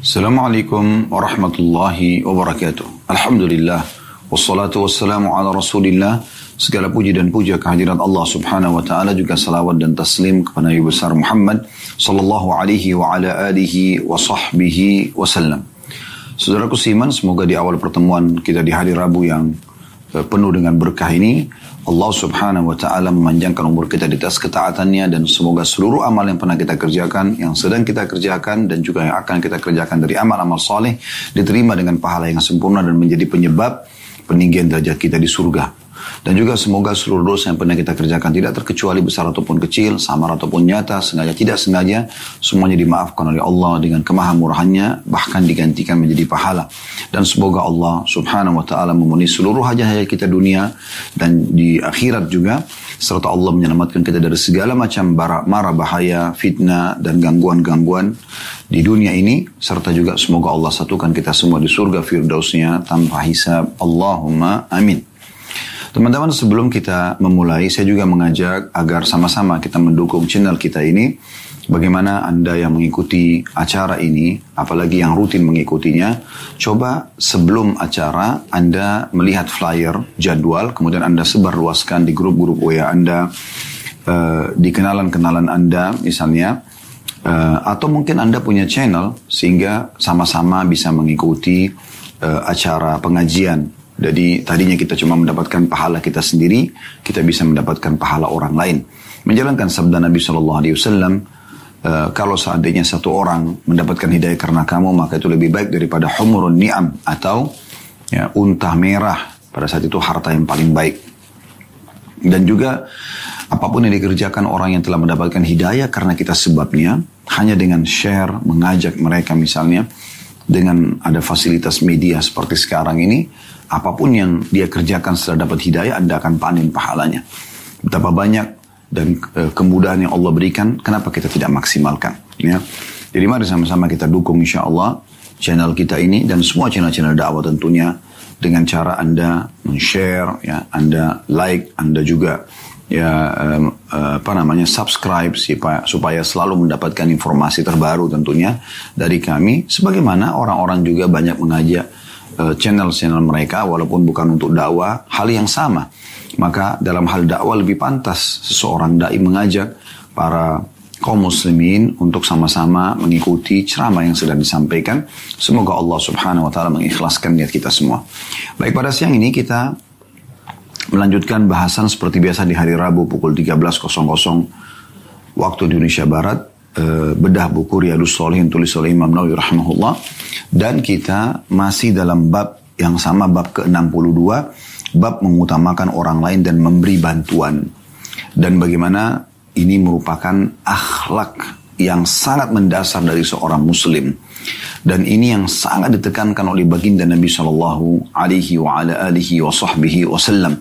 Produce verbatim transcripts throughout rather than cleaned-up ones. Assalamualaikum warahmatullahi wabarakatuh. Alhamdulillah, wassalatu wassalamu ala rasulillah. Segala puji dan puja kehadirat Allah subhanahu wa ta'ala, juga salawat dan taslim kepada Nabi besar Muhammad sallallahu alaihi wa ala alihi wa sahbihi wa sallam. Saudaraku seiman, semoga di awal pertemuan kita di hari Rabu yang penuh dengan berkah ini, Allah subhanahu wa ta'ala memanjangkan umur kita di atas ketaatannya, dan semoga seluruh amal yang pernah kita kerjakan, yang sedang kita kerjakan, dan juga yang akan kita kerjakan dari amal-amal saleh diterima dengan pahala yang sempurna dan menjadi penyebab peninggian derajat kita di surga. Dan juga semoga seluruh dosa yang pernah kita kerjakan, tidak terkecuali besar ataupun kecil, samar ataupun nyata, sengaja tidak sengaja, semuanya dimaafkan oleh Allah dengan kemahamurahannya, bahkan digantikan menjadi pahala. Dan semoga Allah subhanahu wa ta'ala memenuhi seluruh hajat-hajat kita dunia dan di akhirat juga, serta Allah menyelamatkan kita dari segala macam bara, mara bahaya, fitnah, dan gangguan-gangguan di dunia ini, serta juga semoga Allah satukan kita semua di surga firdausnya tanpa hisab. Allahumma amin. Teman-teman, sebelum kita memulai, saya juga mengajak agar sama-sama kita mendukung channel kita ini. Bagaimana Anda yang mengikuti acara ini, apalagi yang rutin mengikutinya, coba sebelum acara Anda melihat flyer, jadwal, kemudian Anda sebarluaskan di grup-grup W A Anda, uh, di kenalan-kenalan Anda misalnya, uh, atau mungkin Anda punya channel sehingga sama-sama bisa mengikuti uh, acara pengajian. Jadi tadinya kita cuma mendapatkan pahala kita sendiri, kita bisa mendapatkan pahala orang lain. Menjalankan sabda Nabi shallallahu alaihi wasallam, uh, kalau seandainya satu orang mendapatkan hidayah karena kamu, maka itu lebih baik daripada humurun ni'am, atau ya, unta merah, pada saat itu harta yang paling baik. Dan juga apapun yang dikerjakan orang yang telah mendapatkan hidayah karena kita sebabnya, hanya dengan share, mengajak mereka misalnya, dengan ada fasilitas media seperti sekarang ini, apapun yang dia kerjakan setelah dapat hidayah, Anda akan panen pahalanya. Betapa banyak dan e, kemudahan yang Allah berikan, kenapa kita tidak maksimalkan? Ya. Jadi mari sama-sama kita dukung insya Allah channel kita ini dan semua channel-channel dakwah tentunya, dengan cara Anda men-share, ya, Anda like, Anda juga ya e, e, apa namanya subscribe supaya, supaya selalu mendapatkan informasi terbaru tentunya dari kami. Sebagaimana orang-orang juga banyak mengajak channel-channel mereka walaupun bukan untuk dakwah, hal yang sama. Maka dalam hal dakwah lebih pantas seseorang dai mengajak para kaum muslimin untuk sama-sama mengikuti ceramah yang sedang disampaikan. Semoga Allah subhanahu wa ta'ala mengikhlaskan niat kita semua. Baik, pada siang ini kita melanjutkan bahasan seperti biasa di hari Rabu pukul tiga belas waktu Indonesia Barat, bedah buku Riyadhush Shalihin tulis oleh Imam Nawawi rahimahullah, dan kita masih dalam bab yang sama, bab ke enam puluh dua, bab mengutamakan orang lain dan memberi bantuan, dan bagaimana ini merupakan akhlak yang sangat mendasar dari seorang muslim, dan ini yang sangat ditekankan oleh baginda Nabi sallallahu alaihi wa ala alihi wa sahbihi wasallam,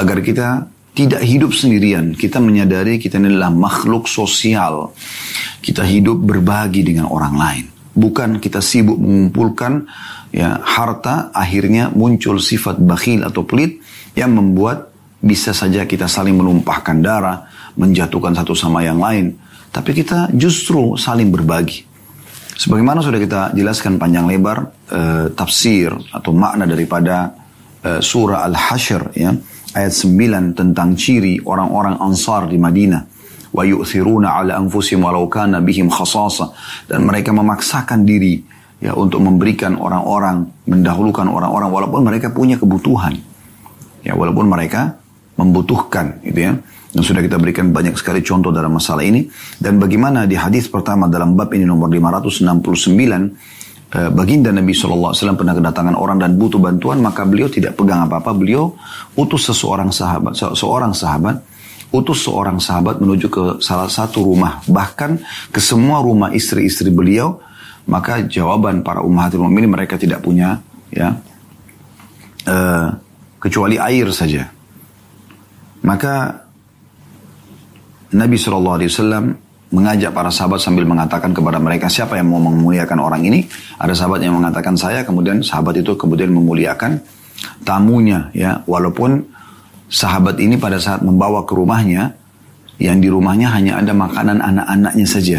agar kita tidak hidup sendirian. Kita menyadari kita ini adalah makhluk sosial. Kita hidup berbagi dengan orang lain. Bukan kita sibuk mengumpulkan ya, harta, akhirnya muncul sifat bakhil atau pelit yang membuat bisa saja kita saling menumpahkan darah, menjatuhkan satu sama yang lain. Tapi kita justru saling berbagi. Sebagaimana sudah kita jelaskan panjang lebar eh, tafsir atau makna daripada eh, surah Al-Hasyr, ya. Ayat sembilan tentang ciri orang-orang Ansar di Madinah. Wa yu'thiruna 'ala anfusihim walau kana bihim khasasa. Dan mereka memaksakan diri ya untuk memberikan orang-orang, mendahulukan orang-orang walaupun mereka punya kebutuhan. Ya, walaupun mereka membutuhkan gitu ya. Dan sudah kita berikan banyak sekali contoh dalam masalah ini, dan bagaimana di hadis pertama dalam bab ini nomor lima ratus enam puluh sembilan baginda Nabi shallallahu alaihi wasallam pernah kedatangan orang dan butuh bantuan, maka beliau tidak pegang apa-apa, beliau utus seseorang sahabat, se seorang sahabat, utus seorang sahabat menuju ke salah satu rumah, bahkan ke semua rumah istri-istri beliau. Maka jawaban para ummahatul mukminin, mereka tidak punya ya uh, kecuali air saja. Maka Nabi shallallahu alaihi wasallam mengajak para sahabat sambil mengatakan kepada mereka, siapa yang mau memuliakan orang ini? Ada sahabat yang mengatakan saya, kemudian sahabat itu kemudian memuliakan tamunya, ya. Walaupun sahabat ini pada saat membawa ke rumahnya, yang di rumahnya hanya ada makanan anak-anaknya saja.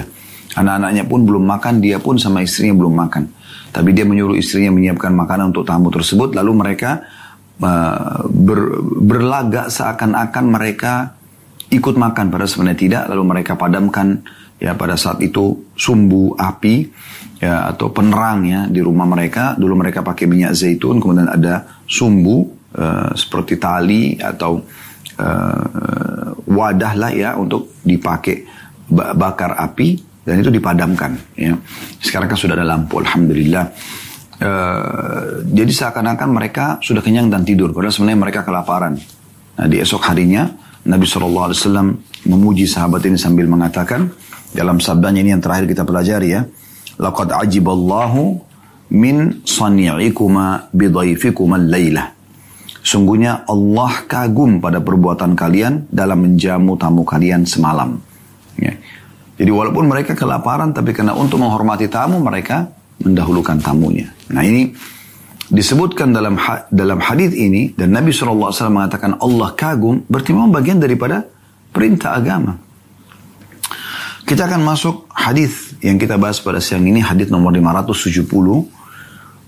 Anak-anaknya pun belum makan, dia pun sama istrinya belum makan. Tapi dia menyuruh istrinya menyiapkan makanan untuk tamu tersebut. Lalu mereka uh, ber, berlagak seakan-akan mereka ikut makan, padahal sebenarnya tidak. Lalu mereka padamkan ya pada saat itu sumbu api ya, atau penerang ya di rumah mereka. Dulu mereka pakai minyak zaitun, kemudian ada sumbu uh, seperti tali atau uh, wadah lah ya untuk dipakai bakar api. Dan itu dipadamkan, ya. Sekarang kan sudah ada lampu, alhamdulillah. E, jadi seakan-akan mereka sudah kenyang dan tidur, padahal sebenarnya mereka kelaparan. Nah, di esok harinya, Nabi shallallahu alaihi wasallam memuji sahabat ini sambil mengatakan, dalam sabdanya ini yang terakhir kita pelajari ya, laqad ajiballahu min sani'ikuma bidhaifikuma al-laylah. Sungguhnya Allah kagum pada perbuatan kalian dalam menjamu tamu kalian semalam. Ya. Jadi walaupun mereka kelaparan, tapi karena untuk menghormati tamu, mereka mendahulukan tamunya. Nah ini disebutkan dalam ha- dalam hadis ini, dan Nabi shallallahu alaihi wasallam mengatakan Allah kagum, berarti memang bagian daripada perintah agama. Kita akan masuk hadis yang kita bahas pada siang ini, hadis nomor lima ratus tujuh puluh,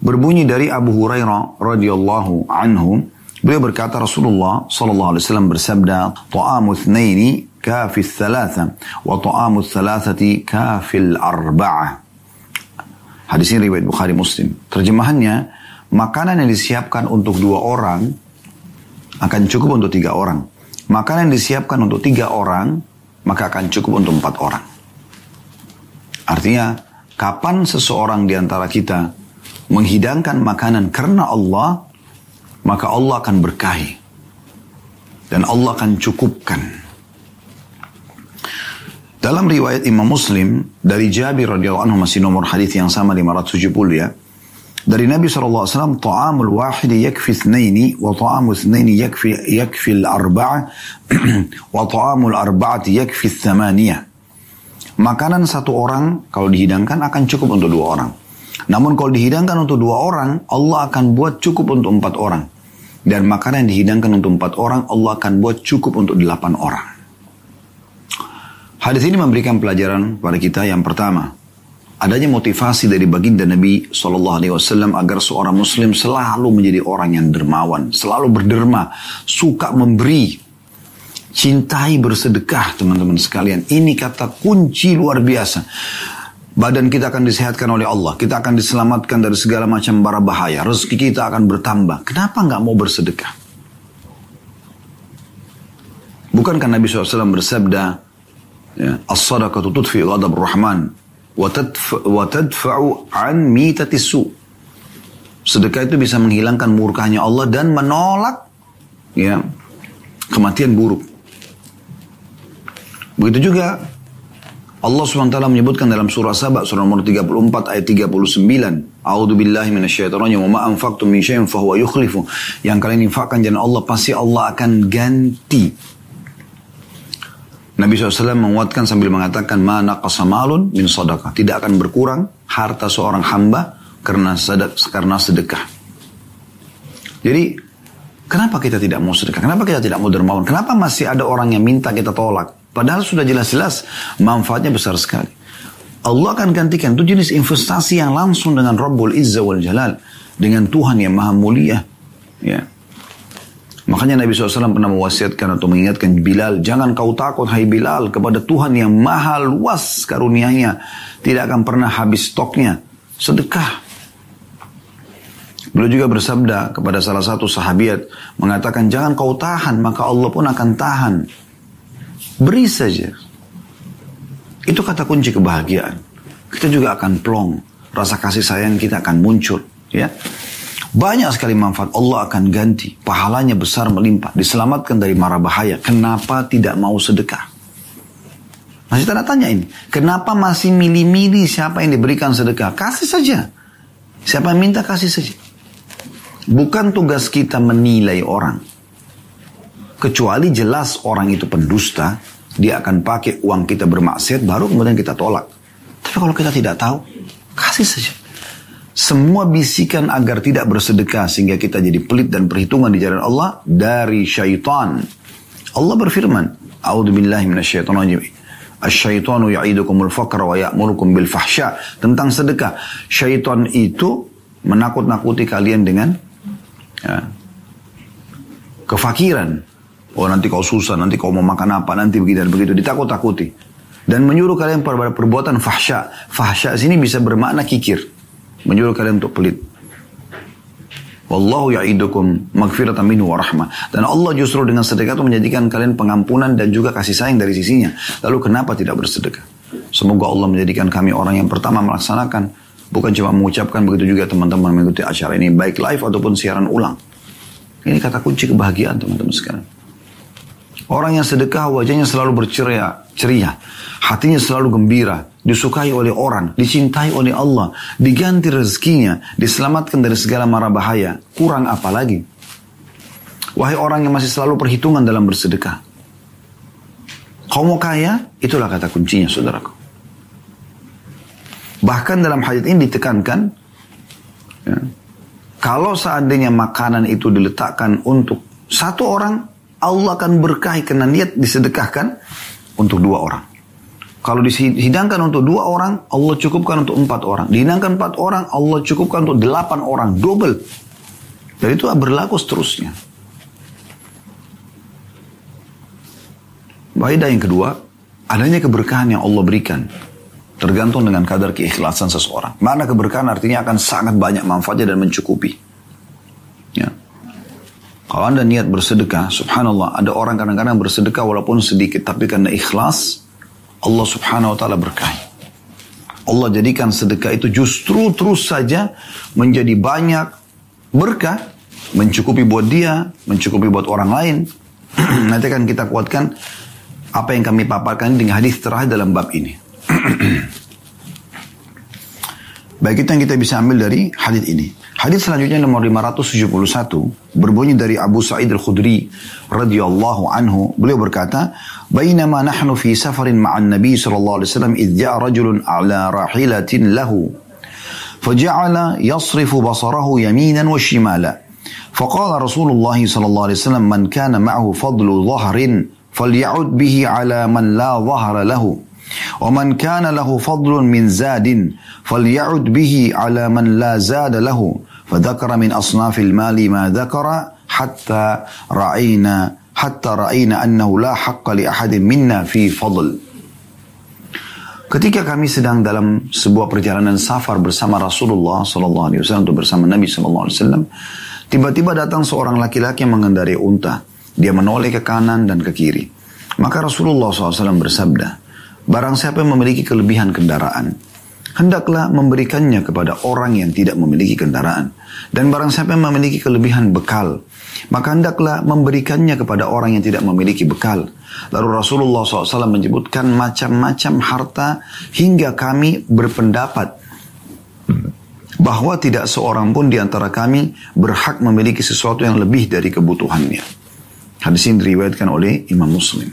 berbunyi dari Abu Hurairah radhiyallahu anhu. Beliau berkata, Rasulullah shallallahu alaihi wasallam bersabda, ta'amu thnaini kafil thalatha, wa ta'amu thalathati kafil arba'ah. Hadis ini riwayat Bukhari Muslim. Terjemahannya, makanan yang disiapkan untuk dua orang akan cukup untuk tiga orang. Makanan yang disiapkan untuk tiga orang, maka akan cukup untuk empat orang. Artinya, kapan seseorang di antara kita menghidangkan makanan karena Allah, maka Allah akan berkahi. Dan Allah akan cukupkan. Dalam riwayat Imam Muslim dari Jabir radhiyallahu anhu, masih nomor hadis yang sama lima ratus tujuh puluh ya. Dari Nabi shallallahu alaihi wasallam, ta'amul wahidi yakfi thnaini, wa ta'amul thnaini yakfi, yakfi al-arba'ah, wa ta'amul arba'ati yakfi thamaniyah. Makanan satu orang kalau dihidangkan akan cukup untuk dua orang. Namun kalau dihidangkan untuk dua orang, Allah akan buat cukup untuk empat orang. Dan makanan yang dihidangkan untuk empat orang, Allah akan buat cukup untuk delapan orang. Hadis ini memberikan pelajaran kepada kita yang pertama, adanya motivasi dari baginda Nabi shallallahu alaihi wasallam agar seorang muslim selalu menjadi orang yang dermawan, selalu berderma, suka memberi, cintai bersedekah teman-teman sekalian. Ini kata kunci luar biasa. Badan kita akan disehatkan oleh Allah, kita akan diselamatkan dari segala macam bara bahaya, rezeki kita akan bertambah. Kenapa nggak mau bersedekah? Bukankah Nabi shallallahu alaihi wasallam bersabda, as-sadaqatu tudfi ghadab ar-rahman wa tadfa'u an mitati su. Sedekah itu bisa menghilangkan murkanya Allah dan menolak ya kematian buruk. Begitu juga Allah subhanahu wa taala menyebutkan dalam surah Saba, surah nomor tiga puluh empat ayat tiga puluh sembilan, a'udzu billahi minasyaitonir rajim, wa ma anfaqtum min syai'in fa huwa yukhlifu. Yang kalian infakkan jalan Allah, pasti Allah akan ganti. Nabi shallallahu alaihi wasallam menguatkan sambil mengatakan, ma naqasa malun min sadaqah, tidak akan berkurang harta seorang hamba karena sedekah. Jadi kenapa kita tidak mau sedekah? Kenapa kita tidak mau dermawan? Kenapa masih ada orang yang minta kita tolak? Padahal sudah jelas-jelas manfaatnya besar sekali. Allah akan gantikan. Itu jenis investasi yang langsung dengan Rabbul Izza wal Jalal, dengan Tuhan yang maha mulia. Ya. Makanya Nabi shallallahu alaihi wasallam pernah mewasiatkan atau mengingatkan Bilal, jangan kau takut hai Bilal, kepada Tuhan yang maha luas karunianya, tidak akan pernah habis stoknya, sedekah. Beliau juga bersabda kepada salah satu sahabiat, mengatakan jangan kau tahan, maka Allah pun akan tahan. Beri saja. Itu kata kunci kebahagiaan. Kita juga akan plong, rasa kasih sayang kita akan muncul. Ya. Banyak sekali manfaat, Allah akan ganti. Pahalanya besar melimpah, diselamatkan dari mara bahaya. Kenapa tidak mau sedekah? Masih tanda tanya ini. Kenapa masih milih-milih siapa yang diberikan sedekah? Kasih saja. Siapa yang minta, kasih saja. Bukan tugas kita menilai orang. Kecuali jelas orang itu pendusta, dia akan pakai uang kita bermaksiat, baru kemudian kita tolak. Tapi kalau kita tidak tahu, kasih saja. Semua bisikan agar tidak bersedekah sehingga kita jadi pelit dan perhitungan di jalan Allah dari syaitan. Allah berfirman, a'udzubillahi minasyaitonirrajim. Asyaitanu ya'idukumul faqra wa ya'murukum bil fahsya. Tentang sedekah. Syaitan itu menakut-nakuti kalian dengan ya, kefakiran. Oh, nanti kau susah, nanti kau mau makan apa, nanti begitu dan begitu. Ditakut-takuti. Dan menyuruh kalian pada perbuatan fahsya. Fahsya sini bisa bermakna kikir. Menyuruh kalian untuk pelit. Wallahu ya'idukum magfiratan minhu wa rahmah. Dan Allah justru dengan sedekah itu menjadikan kalian pengampunan dan juga kasih sayang dari sisinya. Lalu kenapa tidak bersedekah? Semoga Allah menjadikan kami orang yang pertama melaksanakan. Bukan cuma mengucapkan, begitu juga teman-teman mengikuti acara ini. Baik live ataupun siaran ulang. Ini kata kunci kebahagiaan teman-teman sekarang. Orang yang sedekah wajahnya selalu berceria, ceria. Hatinya selalu gembira. Disukai oleh orang. Dicintai oleh Allah. Diganti rezekinya. Diselamatkan dari segala mara bahaya. Kurang apa lagi? Wahai orang yang masih selalu perhitungan dalam bersedekah. Kau mau kaya? Itulah kata kuncinya, saudaraku. Bahkan dalam hadits ini ditekankan. Ya, kalau seandainya makanan itu diletakkan untuk satu orang. Allah akan berkahi karena niat disedekahkan untuk dua orang. Kalau dihidangkan untuk dua orang, Allah cukupkan untuk empat orang. Dihidangkan empat orang, Allah cukupkan untuk delapan orang. Double. Dan itu berlaku seterusnya. Faedah yang kedua, adanya keberkahan yang Allah berikan. Tergantung dengan kadar keikhlasan seseorang. Mana keberkahan artinya akan sangat banyak manfaatnya dan mencukupi. Ya. Kalau Anda niat bersedekah, subhanallah, ada orang kadang-kadang bersedekah walaupun sedikit, tapi karena ikhlas, Allah subhanahu wa ta'ala berkahi. Allah jadikan sedekah itu justru terus saja menjadi banyak berkah, mencukupi buat dia, mencukupi buat orang lain. Nanti akan kita kuatkan apa yang kami paparkan dengan hadis terakhir dalam bab ini. Baik, itu yang kita bisa ambil dari hadis ini. Hadis selanjutnya nomor lima ratus tujuh puluh satu berbunyi dari Abu Sa'id al-Khudri radhiyallahu anhu. Beliau berkata, "Bainama nahnu fi safarin ma'an Nabi sallallahu alaihi wasallam idh ja'a rajulun 'ala rahilatin lahu faja'ala yasrifu basarahu yaminan wa shimala. Faqala Rasulullah sallallahu alaihi wasallam man kana ma'ahu fadlu dhahrin faly'ud bihi 'ala man la dhahra lahu." وَمَنْ كَانَ لَهُ فَضْلٌ مِنْ زَادٍ فَلْيَعُدْ بِهِ عَلَى مَنْ لَا زَادَ لَهُ فَذَكَرَ مِنْ أَصْنَافِ الْمَالِ مَا ذَكَرَ حَتَّى رَأَيْنَا حَتَّى رَأَيْنَا أَنَّهُ لَا حَقَّ لِأَحَدٍ مِنَّا فِي فَضْلٍ. Ketika kami sedang dalam sebuah perjalanan safar bersama Rasulullah sallallahu alaihi wasallam atau bersama Nabi sallallahu alaihi wasallam, tiba-tiba datang seorang laki-laki yang mengendarai unta. Dia menoleh ke kanan dan ke kiri. Maka Rasulullah sallallahu alaihi wasallam bersabda, "Barang siapa yang memiliki kelebihan kendaraan, hendaklah memberikannya kepada orang yang tidak memiliki kendaraan. Dan barang siapa yang memiliki kelebihan bekal, maka hendaklah memberikannya kepada orang yang tidak memiliki bekal." Lalu Rasulullah shallallahu alaihi wasallam menyebutkan macam-macam harta hingga kami berpendapat bahwa tidak seorang pun di antara kami berhak memiliki sesuatu yang lebih dari kebutuhannya. Hadis ini diriwayatkan oleh Imam Muslim.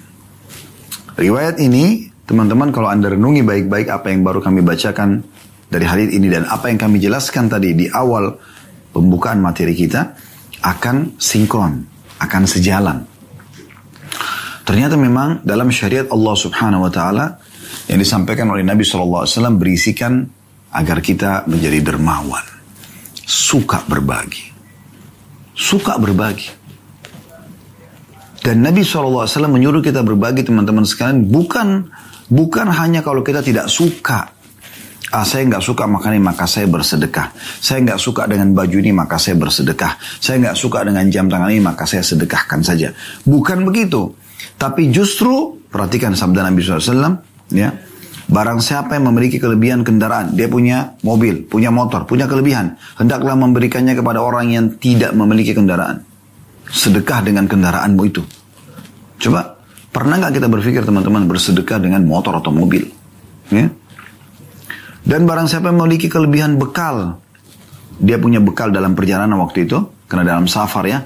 Riwayat ini, teman-teman, kalau Anda renungi baik-baik apa yang baru kami bacakan dari hadis ini dan apa yang kami jelaskan tadi di awal pembukaan materi kita, akan sinkron, akan sejalan. Ternyata memang dalam syariat Allah subhanahu wa ta'ala yang disampaikan oleh Nabi sallallahu alaihi wasallam berisikan agar kita menjadi dermawan. Suka berbagi. Suka berbagi. Dan Nabi sallallahu alaihi wasallam menyuruh kita berbagi, teman-teman sekalian, bukan... Bukan hanya kalau kita tidak suka. Ah, saya nggak suka makan ini, maka saya bersedekah. Saya nggak suka dengan baju ini, maka saya bersedekah. Saya nggak suka dengan jam tangan ini, maka saya sedekahkan saja. Bukan begitu. Tapi justru, perhatikan sabda Nabi shallallahu alaihi wasallam, ya, barang siapa yang memiliki kelebihan kendaraan, dia punya mobil, punya motor, punya kelebihan, hendaklah memberikannya kepada orang yang tidak memiliki kendaraan. Sedekah dengan kendaraanmu itu. Coba, pernah nggak kita berpikir, teman-teman, bersedekah dengan motor atau mobil? Ya? Dan barang siapa yang memiliki kelebihan bekal, dia punya bekal dalam perjalanan waktu itu, karena dalam safar ya,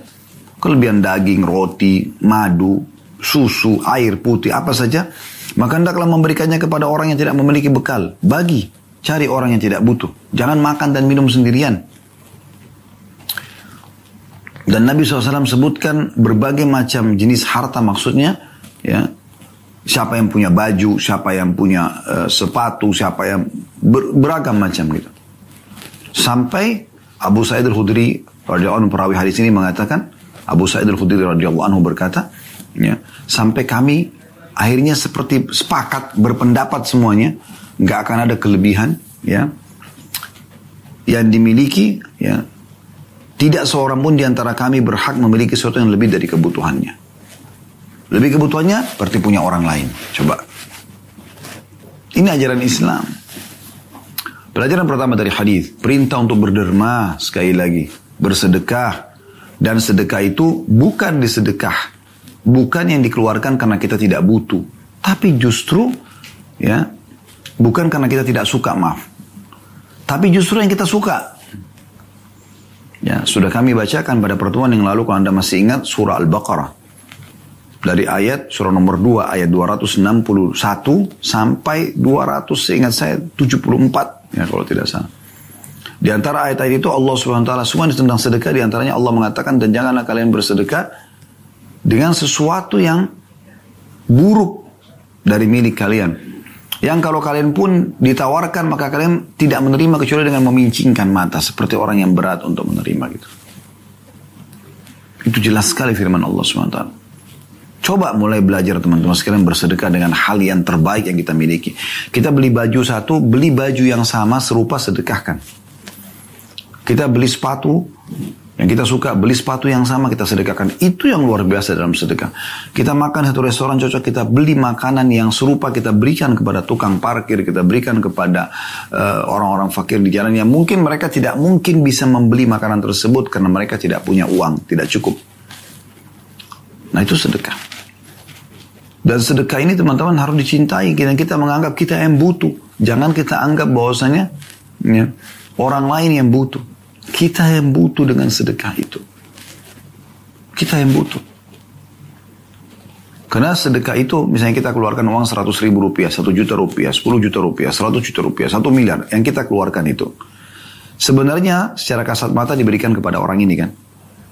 kelebihan daging, roti, madu, susu, air putih, apa saja, maka hendaklah memberikannya kepada orang yang tidak memiliki bekal. Bagi, cari orang yang tidak butuh. Jangan makan dan minum sendirian. Dan Nabi shallallahu alaihi wasallam sebutkan berbagai macam jenis harta, maksudnya, ya, Siapa yang punya baju, siapa yang punya uh, sepatu, siapa yang ber, beragam macam gitu. Sampai Abu Sa'id al-Khudri radhiyallahu anhu, perawi hadis ini mengatakan, Abu Sa'id al-Khudri radhiyallahu anhu berkata, ya, sampai kami akhirnya seperti sepakat berpendapat semuanya, nggak akan ada kelebihan, ya, yang dimiliki, ya, tidak seorang pun di antara kami berhak memiliki sesuatu yang lebih dari kebutuhannya. Lebih kebutuhannya seperti punya orang lain. Coba. Ini ajaran Islam. Pelajaran pertama dari hadis, perintah untuk berderma, sekali lagi, bersedekah. Dan sedekah itu bukan disedekah, bukan yang dikeluarkan karena kita tidak butuh, tapi justru, ya, bukan karena kita tidak suka, maaf, tapi justru yang kita suka. Ya, sudah kami bacakan pada pertemuan yang lalu, kalau Anda masih ingat, surah Al-Baqarah. Dari ayat surah nomor dua, ayat dua ratus enam puluh satu sampai dua ratus, seingat saya, tujuh puluh empat. Ya, kalau tidak salah. Di antara ayat-ayat itu Allah subhanahu wa taala semua tentang sedekah. Di antaranya Allah mengatakan, dan janganlah kalian bersedekah dengan sesuatu yang buruk dari milik kalian, yang kalau kalian pun ditawarkan, maka kalian tidak menerima kecuali dengan memincingkan mata, seperti orang yang berat untuk menerima gitu. Itu jelas sekali firman Allah subhanahu wa taala. Coba mulai belajar teman-teman sekalian bersedekah dengan hal yang terbaik yang kita miliki. Kita beli baju satu, beli baju yang sama serupa, sedekahkan. Kita beli sepatu yang kita suka, beli sepatu yang sama, kita sedekahkan. Itu yang luar biasa dalam sedekah. Kita makan satu restoran cocok, kita beli makanan yang serupa, kita berikan kepada tukang parkir, kita berikan kepada uh, orang-orang fakir di jalan yang mungkin mereka tidak mungkin bisa membeli makanan tersebut karena mereka tidak punya uang, tidak cukup. Nah, itu sedekah. Dan sedekah ini teman-teman harus dicintai. Kita, kita menganggap kita yang butuh. Jangan kita anggap bahwasanya ya, orang lain yang butuh. Kita yang butuh dengan sedekah itu. Kita yang butuh. Karena sedekah itu, misalnya kita keluarkan uang seratus ribu rupiah, satu juta rupiah, sepuluh juta rupiah, seratus juta rupiah, satu miliar. Yang kita keluarkan itu. Sebenarnya secara kasat mata diberikan kepada orang ini kan.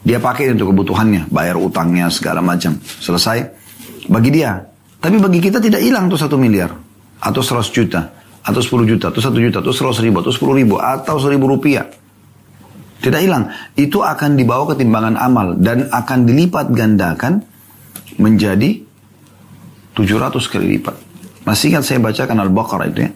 Dia pakai untuk kebutuhannya. Bayar utangnya, segala macam. Selesai. Bagi dia. Tapi bagi kita tidak hilang tuh satu miliar. Atau seratus juta. Atau sepuluh juta. Atau satu juta. Atau seratus ribu. Atau sepuluh ribu. Atau seribu rupiah. Tidak hilang. Itu akan dibawa ke timbangan amal. Dan akan dilipat gandakan. Menjadi tujuh ratus kali lipat. Masih ingat saya bacakan Al-Baqarah itu ya.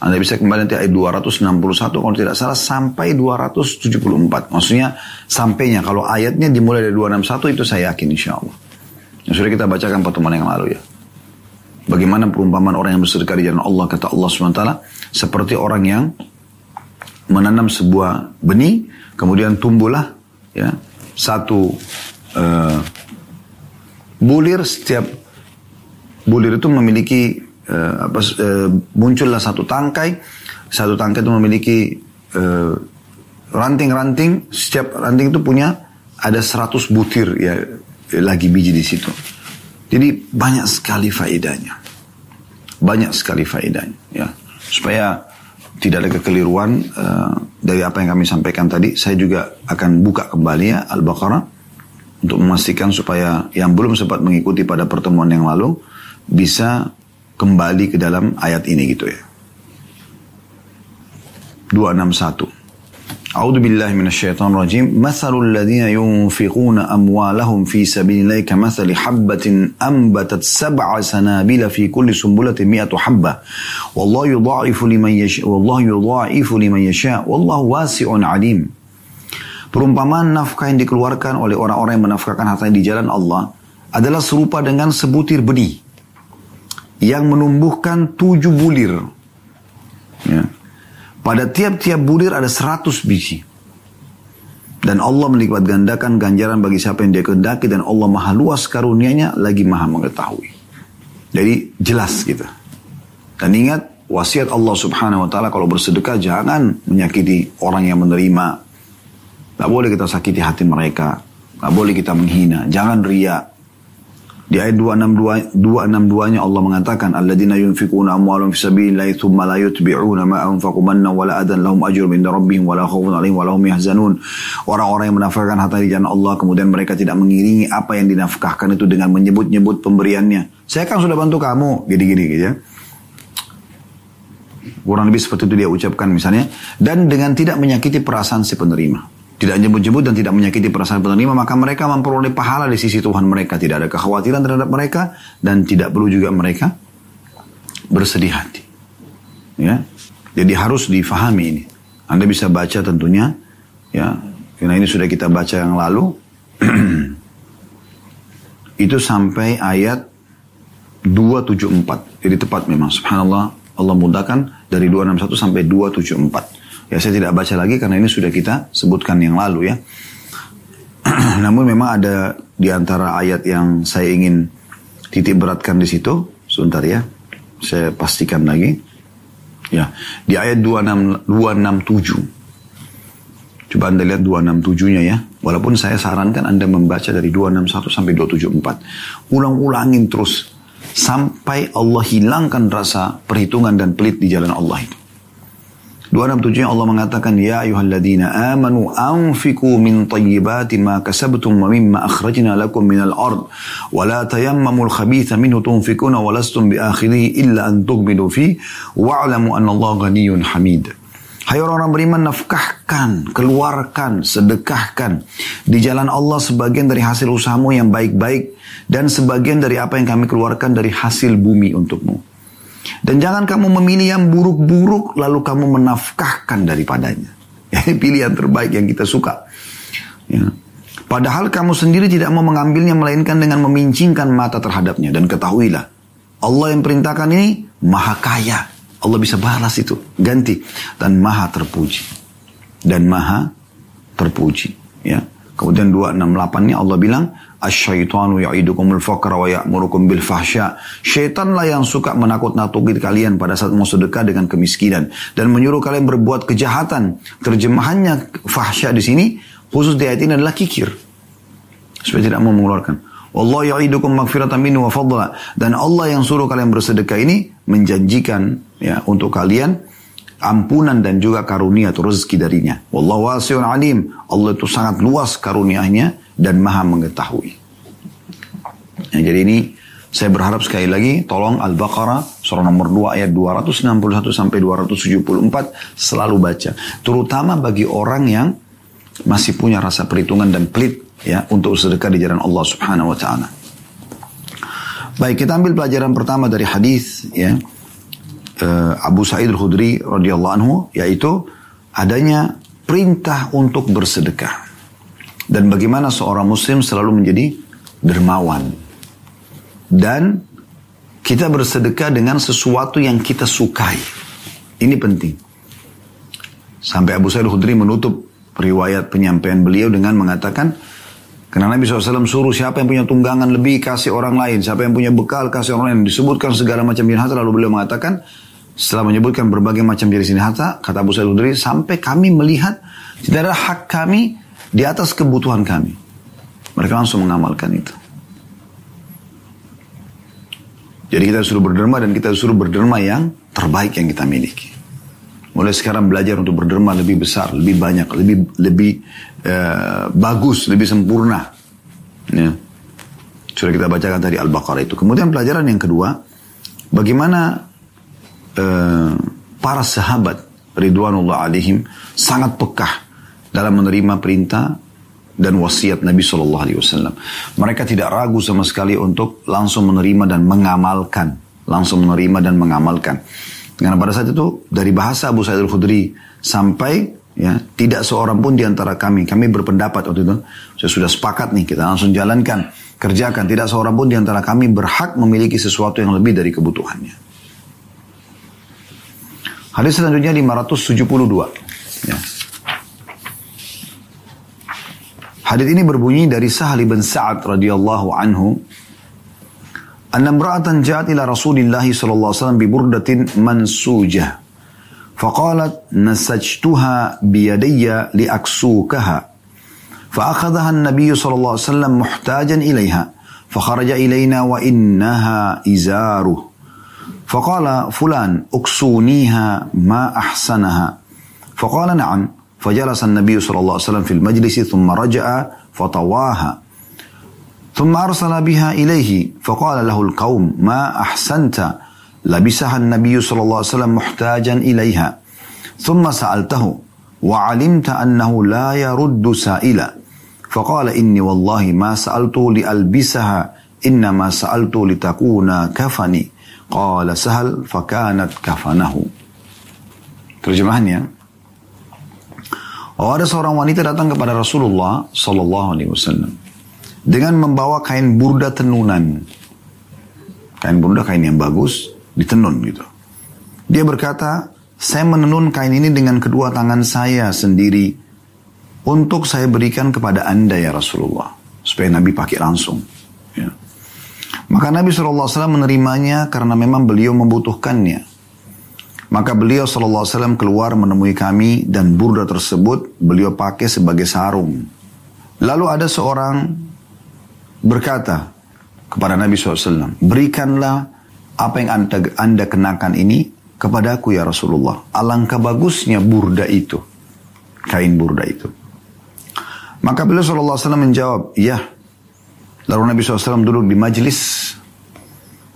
Anda bisa kembali nanti ayat dua ratus enam puluh satu. Kalau tidak salah sampai dua ratus tujuh puluh empat. Maksudnya sampainya. Kalau ayatnya dimulai dari dua ratus enam puluh satu itu saya yakin insya Allah. Yang sudah kita bacakan pertemuan yang lalu ya. Bagaimana perumpamaan orang yang bersedekah di jalan Allah, kata Allah subhanahu wa taala. Seperti orang yang menanam sebuah benih, kemudian tumbuhlah ya, satu uh, bulir. Setiap bulir itu memiliki, uh, apa, uh, muncullah satu tangkai. Satu tangkai itu memiliki uh, ranting-ranting. Setiap ranting itu punya ada seratus butir ya. Lagi biji di situ. Jadi banyak sekali faedahnya. Banyak sekali faedahnya. Ya. Supaya tidak ada kekeliruan uh, dari apa yang kami sampaikan tadi. Saya juga akan buka kembali ya Al-Baqarah. Untuk memastikan supaya yang belum sempat mengikuti pada pertemuan yang lalu. Bisa kembali ke dalam ayat ini gitu ya. dua enam satu. A'udzu billahi minasyaitonir rajim. Matsalul ladzina yunfiquna amwalahum fi sabilillahi kamatsali habbatin ambatat sab'a sanabila fi kulli sumbulatin mi'atu habbah. Wallahu yudha'ifu liman yasha', wallahu yudha'ifu liman yasha', wallahu wasi'un 'alim. Perumpamaan nafkah yang dikeluarkan oleh orang-orang yang menafkahkan hartanya di jalan Allah adalah serupa dengan sebutir benih yang menumbuhkan tujuh bulir. Ya. Pada tiap-tiap bulir ada seratus biji. Dan Allah melipat gandakan ganjaran bagi siapa yang dia kehendaki. Dan Allah maha luas karunia-Nya lagi maha mengetahui. Jadi jelas gitu. Dan ingat wasiat Allah subhanahu wa ta'ala kalau bersedekah jangan menyakiti orang yang menerima. Gak boleh kita sakiti hati mereka. Gak boleh kita menghina. Jangan riya. Di ayat dua enam dua, dua enam dua-nya Allah mengatakan, "Alladzina yunfikuna amwalahum fisabilillahi tsumma la yutbi'una ma anfaqu manna wa la adan lahum ajrun 'inda rabbihim wa la khaufun 'alaihim wa la hum yahzanun." Orang-orang yang menafkahkan harta di jalan Allah kemudian mereka tidak mengiringi apa yang dinafkahkan itu dengan menyebut-nyebut pemberiannya. Saya kan sudah bantu kamu, gini-gini gitu ya. Kurang lebih seperti itu dia ucapkan misalnya, dan dengan tidak menyakiti perasaan si penerima. Tidak menyebut-nyebut dan tidak menyakiti perasaan penerima, maka mereka memperoleh pahala di sisi Tuhan mereka. Tidak ada kekhawatiran terhadap mereka, dan tidak perlu juga mereka bersedih hati. Ya, jadi harus difahami ini. Anda bisa baca tentunya, ya, karena ini sudah kita baca yang lalu. Itu sampai ayat dua tujuh empat. Jadi tepat memang, subhanallah, Allah mudahkan dari dua enam satu sampai dua tujuh empat. Ya, saya tidak baca lagi karena ini sudah kita sebutkan yang lalu ya. Namun memang ada di antara ayat yang saya ingin titik beratkan di situ. Sebentar ya, saya pastikan lagi. Ya, di ayat dua enam tujuh. Coba Anda lihat dua enam tujuh-nya ya. Walaupun saya sarankan Anda membaca dari dua enam satu sampai dua tujuh empat. Ulang-ulangin terus sampai Allah hilangkan rasa perhitungan dan pelit di jalan Allah itu. dua enam tujuh Allah mengatakan, "Ya ayyuhalladzina amanu anfiqu min thayyibati ma kasabtum wa mimma akhrajna lakum minal ard wa la tayammamul khabitha minhu tunfiquna wa lastum biakhirihi illa an tughmidu fi wa'lamu anna Allaha ghaniyyun hamid." Hai orang-orang beriman, nafkahkan, keluarkan, sedekahkan di jalan Allah sebagian dari hasil usahamu yang baik-baik dan sebagian dari apa yang kami keluarkan dari hasil bumi untukmu. Dan jangan kamu memilih yang buruk-buruk lalu kamu menafkahkan daripadanya. Ini pilihan terbaik yang kita suka. Ya. Padahal kamu sendiri tidak mau mengambilnya melainkan dengan memincingkan mata terhadapnya. Dan ketahuilah, Allah yang perintahkan ini maha kaya. Allah bisa balas itu, ganti. Dan maha terpuji. Dan maha terpuji. Ya. Kemudian dua enam delapan-nya Allah bilang, "Asyaitanu ya'idukumul faqra wa ya'murukum bil fahsya." Syaitanlah yang suka menakut-nakuti kalian pada saat mau sedekah dengan kemiskinan dan menyuruh kalian berbuat kejahatan. Terjemahannya fahsya di sini khusus di ayat ini adalah kikir. Supaya tidak mau mengeluarkan. "Wallahu ya'idukum maghfiratan minhu wa fadla." Dan Allah yang suruh kalian bersedekah ini menjanjikan ya untuk kalian ampunan dan juga karunia atau rezeki darinya. Wallahu wasi'un alim. Allah itu sangat luas karunianya dan maha mengetahui. Nah, jadi ini saya berharap sekali lagi tolong Al-Baqarah surah nomor dua ayat dua enam satu sampai dua tujuh empat selalu baca. Terutama bagi orang yang masih punya rasa perhitungan dan pelit ya untuk sedekah di jalan Allah Subhanahu wa taala. Baik, kita ambil pelajaran pertama dari hadis ya. Abu Sa'id al-Khudri radhiyallahu anhu, yaitu adanya perintah untuk bersedekah dan bagaimana seorang muslim selalu menjadi dermawan dan kita bersedekah dengan sesuatu yang kita sukai. Ini penting. Sampai Abu Sa'id al-Khudri menutup riwayat penyampaian beliau dengan mengatakan, karena Nabi shallallahu alaihi wasallam suruh siapa yang punya tunggangan lebih kasih orang lain, siapa yang punya bekal kasih orang lain, disebutkan segala macam jenis harta, lalu beliau mengatakan, setelah menyebutkan berbagai macam jenis harta, kata Abu Sa'id al-Khudri, sampai kami melihat tidak ada hak kami di atas kebutuhan kami. Mereka langsung mengamalkan itu. Jadi kita disuruh berderma dan kita disuruh berderma yang terbaik yang kita miliki. Mulai sekarang belajar untuk berderma lebih besar, lebih banyak, lebih lebih uh, bagus, lebih sempurna. Ya. Sudah kita bacakan tadi Al-Baqarah itu. Kemudian pelajaran yang kedua, bagaimana para sahabat ridwanullah alaihim sangat pekah dalam menerima perintah dan wasiat Nabi sallallahu alaihi wasallam. Mereka tidak ragu sama sekali untuk langsung menerima dan mengamalkan, langsung menerima dan mengamalkan. Karena pada saat itu dari bahasa Abu Sa'id al-Khudri sampai ya tidak seorang pun di antara kami, kami berpendapat waktu itu, saya sudah sepakat nih kita langsung jalankan, kerjakan. Tidak seorang pun di antara kami berhak memiliki sesuatu yang lebih dari kebutuhannya. Hadis selanjutnya lima tujuh dua. Ya. Hadis ini berbunyi dari Sahal bin Sa'ad radhiyallahu anhu, "Anna imra'atan ja'at ila Rasulillah sallallahu alaihi wasallam bi burdatin mansujah. Faqalat nasajtuha bi yadayya li aksukaha. Fa akhadhaha an-nabiy sallallahu alaihi wasallam muhtajan ilaiha. فَخَرَجَ إِلَيْنَا وَإِنَّهَا إِزَارُهُ فَقَالَ فُلَانْ أُكْسُونِيهَا مَا أَحْسَنَهَا فَقَالَ نَعَمْ فَجَلَسَ النَّبِيُّ صلى الله عليه وسلم في المجلس ثم رجع فطواها ثم أرسل بها إليه فقال له القوم ما أحسنت لبسها النبي صلى الله عليه وسلم محتاجا إليها ثم سألته وعلمت أنه لا يرد سائلا فقال إني والله ما سألت لألبسها إنما سألت لتكون كفني قال سهل فكانت كفنه. Terjemahannya, oh, ada seorang wanita datang kepada Rasulullah Sallallahu Alaihi Wasallam dengan membawa kain burda tenunan. Kain burda, kain yang bagus, ditenun gitu. Dia berkata, saya menenun kain ini dengan kedua tangan saya sendiri untuk saya berikan kepada Anda ya Rasulullah, supaya Nabi pakai langsung. Ya. Maka Nabi Sallallahu Alaihi Wasallam menerimanya karena memang beliau membutuhkannya. Maka beliau Sallallahu Alaihi Wasallam keluar menemui kami dan burda tersebut beliau pakai sebagai sarung. Lalu ada seorang berkata kepada Nabi Sallallahu Alaihi Wasallam, berikanlah apa yang anda, anda kenakan ini kepadaku ya Rasulullah. Alangkah bagusnya burda itu, kain burda itu. Maka beliau Sallallahu Alaihi Wasallam menjawab, ya. Lalu Nabi Sallallahu Alaihi Wasallam duduk di majlis.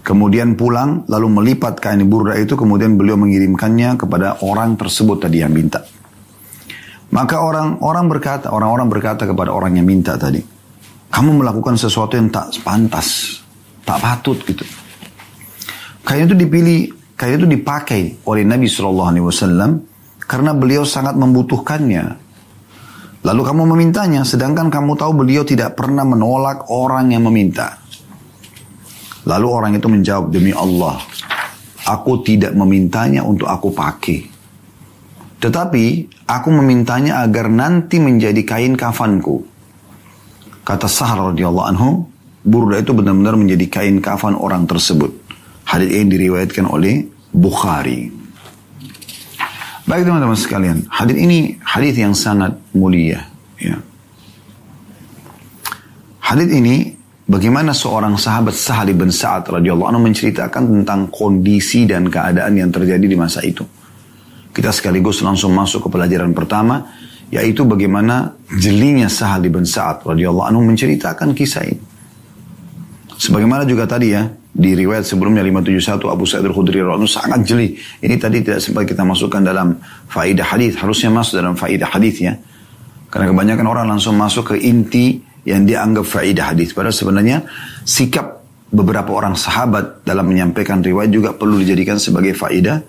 Kemudian pulang, lalu melipat kain burda itu, kemudian beliau mengirimkannya kepada orang tersebut tadi yang minta. Maka orang-orang berkata, orang-orang berkata kepada orang yang minta tadi, kamu melakukan sesuatu yang tak pantas, tak patut gitu. Kain itu dipilih, kain itu dipakai oleh Nabi Shallallahu Alaihi Wasallam karena beliau sangat membutuhkannya. Lalu kamu memintanya, sedangkan kamu tahu beliau tidak pernah menolak orang yang meminta. Lalu orang itu menjawab, demi Allah, aku tidak memintanya untuk aku pakai. Tetapi, aku memintanya agar nanti menjadi kain kafanku. Kata Sahal radhiyallahu anhu, burda itu benar-benar menjadi kain kafan orang tersebut. Hadis ini diriwayatkan oleh Bukhari. Baik teman-teman sekalian, hadis ini hadis yang sangat mulia. Ya. Hadis ini, bagaimana seorang sahabat Sahal bin Sa'ad radhiyallahu anhu menceritakan tentang kondisi dan keadaan yang terjadi di masa itu. Kita sekaligus langsung masuk ke pelajaran pertama, yaitu bagaimana jelinya Sahal bin Sa'ad radhiyallahu anhu menceritakan kisah ini. Sebagaimana juga tadi ya, di riwayat sebelumnya lima tujuh satu Abu Sa'id al-Khudri radhiyallahu anhu sangat jeli. Ini tadi tidak sempat kita masukkan dalam faidah hadis, harusnya masuk dalam faidah hadis ya. Karena kebanyakan orang langsung masuk ke inti yang dianggap faedah hadis. Padahal sebenarnya sikap beberapa orang sahabat dalam menyampaikan riwayat juga perlu dijadikan sebagai faedah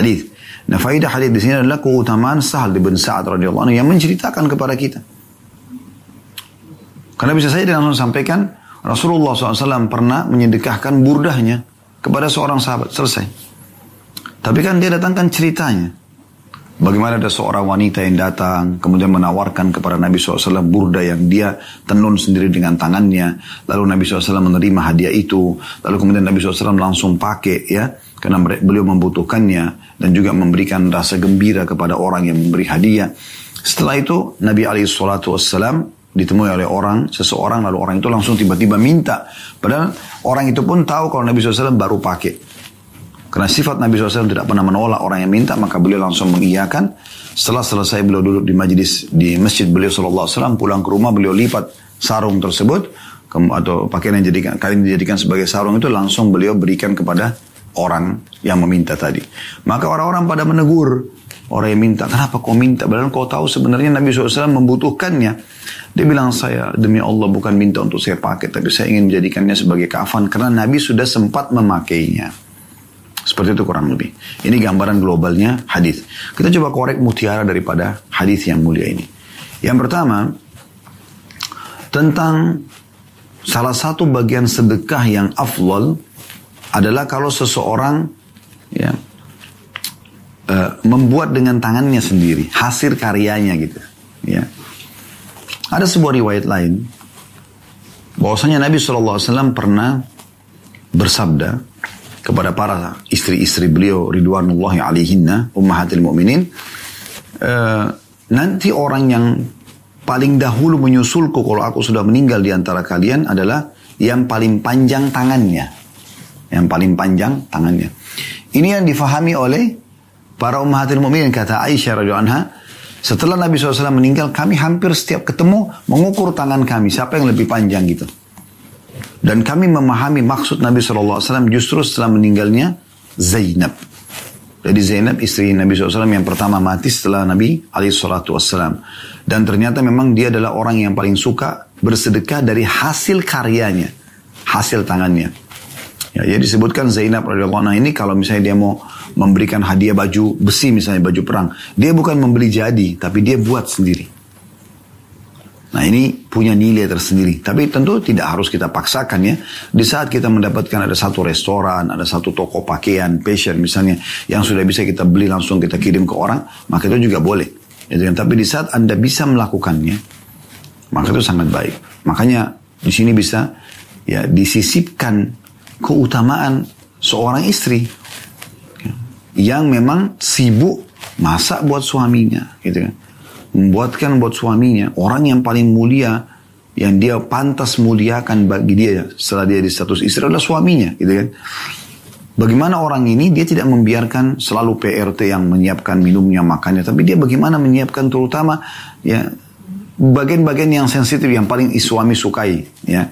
hadis. Nah, faedah hadis di sini adalah keutamaan Sahal bin Sa'ad radhiyallahu anhu yang menceritakan kepada kita. Karena bisa saja dia langsung sampaikan Rasulullah shallallahu alaihi wasallam pernah menyedekahkan burdahnya kepada seorang sahabat. Selesai. Tapi kan dia datangkan ceritanya. Bagaimana ada seorang wanita yang datang, kemudian menawarkan kepada Nabi shallallahu alaihi wasallam burda yang dia tenun sendiri dengan tangannya. Lalu Nabi shallallahu alaihi wasallam menerima hadiah itu. Lalu kemudian Nabi shallallahu alaihi wasallam langsung pakai ya, karena beliau membutuhkannya. Dan juga memberikan rasa gembira kepada orang yang memberi hadiah. Setelah itu Nabi shallallahu alaihi wasallam ditemui oleh orang, seseorang. Lalu orang itu langsung tiba-tiba minta. Padahal orang itu pun tahu kalau Nabi shallallahu alaihi wasallam baru pakai. Karena sifat Nabi shallallahu alaihi wasallam tidak pernah menolak orang yang minta, maka beliau langsung mengiyakan. Setelah selesai beliau duduk di majlis di masjid beliau shallallahu alaihi wasallam, pulang ke rumah beliau lipat sarung tersebut, atau pakaian yang dijadikan, kain dijadikan sebagai sarung itu langsung beliau berikan kepada orang yang meminta tadi. Maka orang-orang pada menegur orang yang minta, kenapa kau minta? Padahal kau tahu sebenarnya Nabi shallallahu alaihi wasallam membutuhkannya. Dia bilang, saya demi Allah bukan minta untuk saya pakai, tapi saya ingin menjadikannya sebagai kafan karena Nabi sudah sempat memakainya. Seperti itu kurang lebih. Ini gambaran globalnya hadis. Kita coba korek mutiara daripada hadis yang mulia ini. Yang pertama, tentang salah satu bagian sedekah yang afdal adalah kalau seseorang ya, uh, membuat dengan tangannya sendiri, hasil karyanya gitu. Ya. Ada sebuah riwayat lain, bahwasanya Nabi Shallallahu Alaihi Wasallam pernah bersabda kepada para istri-istri beliau ridwanullahi alaihinna ummahatil mu'minin, e, nanti orang yang paling dahulu menyusulku kalau aku sudah meninggal di antara kalian adalah yang paling panjang tangannya. Yang paling panjang tangannya. Ini yang difahami oleh para ummahatul mukminin, kata Aisyah radhiyallahu anha, setelah Nabi shallallahu alaihi wasallam meninggal, kami hampir setiap ketemu mengukur tangan kami, siapa yang lebih panjang gitu. Dan kami memahami maksud Nabi shallallahu alaihi wasallam justru setelah meninggalnya Zainab. Jadi Zainab istri Nabi shallallahu alaihi wasallam yang pertama mati setelah Nabi shallallahu alaihi wasallam. Dan ternyata memang dia adalah orang yang paling suka bersedekah dari hasil karyanya, hasil tangannya. Ya, jadi disebutkan Zainab radhiyallahu anha ini kalau misalnya dia mau memberikan hadiah baju besi, misalnya baju perang, dia bukan membeli jadi, tapi dia buat sendiri. Nah ini punya nilai tersendiri. Tapi tentu tidak harus kita paksakan ya. Di saat kita mendapatkan ada satu restoran, ada satu toko pakaian, fashion misalnya, yang sudah bisa kita beli langsung kita kirim ke orang, maka itu juga boleh. Itu yang. Tapi di saat Anda bisa melakukannya, maka itu sangat baik. Makanya di sini bisa ya disisipkan keutamaan seorang istri yang memang sibuk masak buat suaminya, gitu kan. Membuatkan buat suaminya, orang yang paling mulia, yang dia pantas muliakan bagi dia setelah dia di status istri adalah suaminya, gitu kan. Bagaimana orang ini, dia tidak membiarkan selalu P R T yang menyiapkan minumnya, makannya, tapi dia bagaimana menyiapkan terutama ya bagian-bagian yang sensitif yang paling suami sukai, ya.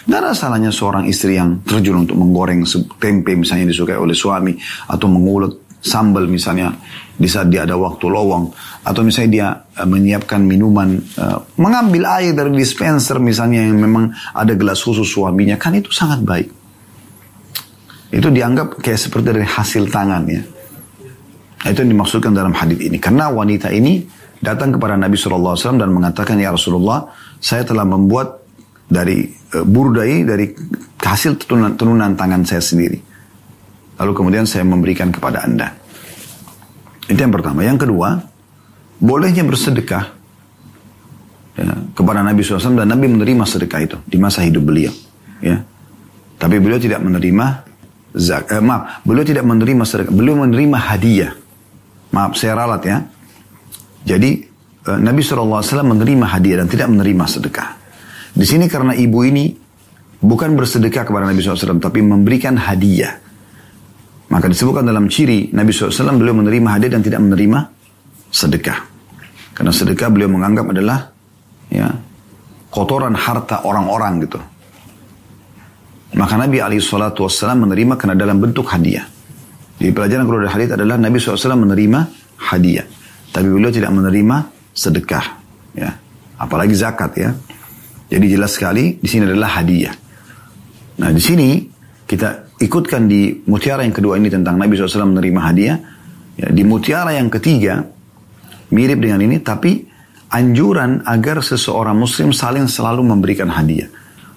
Gak ada salahnya seorang istri yang terjun untuk menggoreng tempe misalnya disukai oleh suami, atau mengulek sambal misalnya di saat dia ada waktu lowong, atau misalnya dia uh, menyiapkan minuman, uh, mengambil air dari dispenser misalnya yang memang ada gelas khusus suaminya, kan itu sangat baik. Itu dianggap kayak seperti dari hasil tangan ya. Itu yang dimaksudkan dalam hadis ini, karena wanita ini datang kepada Nabi shallallahu alaihi wasallam dan mengatakan, ya Rasulullah, saya telah membuat dari uh, burdai dari hasil tenunan, tenunan tangan saya sendiri. Lalu kemudian saya memberikan kepada Anda. Itu yang pertama. Yang kedua, bolehnya bersedekah ya, kepada Nabi shallallahu alaihi wasallam, dan Nabi menerima sedekah itu di masa hidup beliau. Ya. Tapi beliau tidak menerima zak, eh, maaf, beliau tidak menerima sedekah, beliau menerima hadiah. Maaf, saya ralat ya. Jadi eh, Nabi shallallahu alaihi wasallam menerima hadiah dan tidak menerima sedekah. Di sini karena ibu ini bukan bersedekah kepada Nabi shallallahu alaihi wasallam, tapi memberikan hadiah. Maka disebutkan dalam ciri Nabi shallallahu alaihi wasallam beliau menerima hadiah dan tidak menerima sedekah. Karena sedekah beliau menganggap adalah ya, kotoran harta orang-orang gitu. Maka Nabi shallallahu alaihi wasallam menerima karena dalam bentuk hadiah. Jadi pelajaran keluar dari hadis adalah Nabi shallallahu alaihi wasallam menerima hadiah. Tapi beliau tidak menerima sedekah. Ya. Apalagi zakat ya. Jadi jelas sekali di sini adalah hadiah. Nah di sini kita ikutkan di mutiara yang kedua ini tentang Nabi shallallahu alaihi wasallam menerima hadiah. Ya, di mutiara yang ketiga, mirip dengan ini, tapi anjuran agar seseorang muslim saling selalu memberikan hadiah.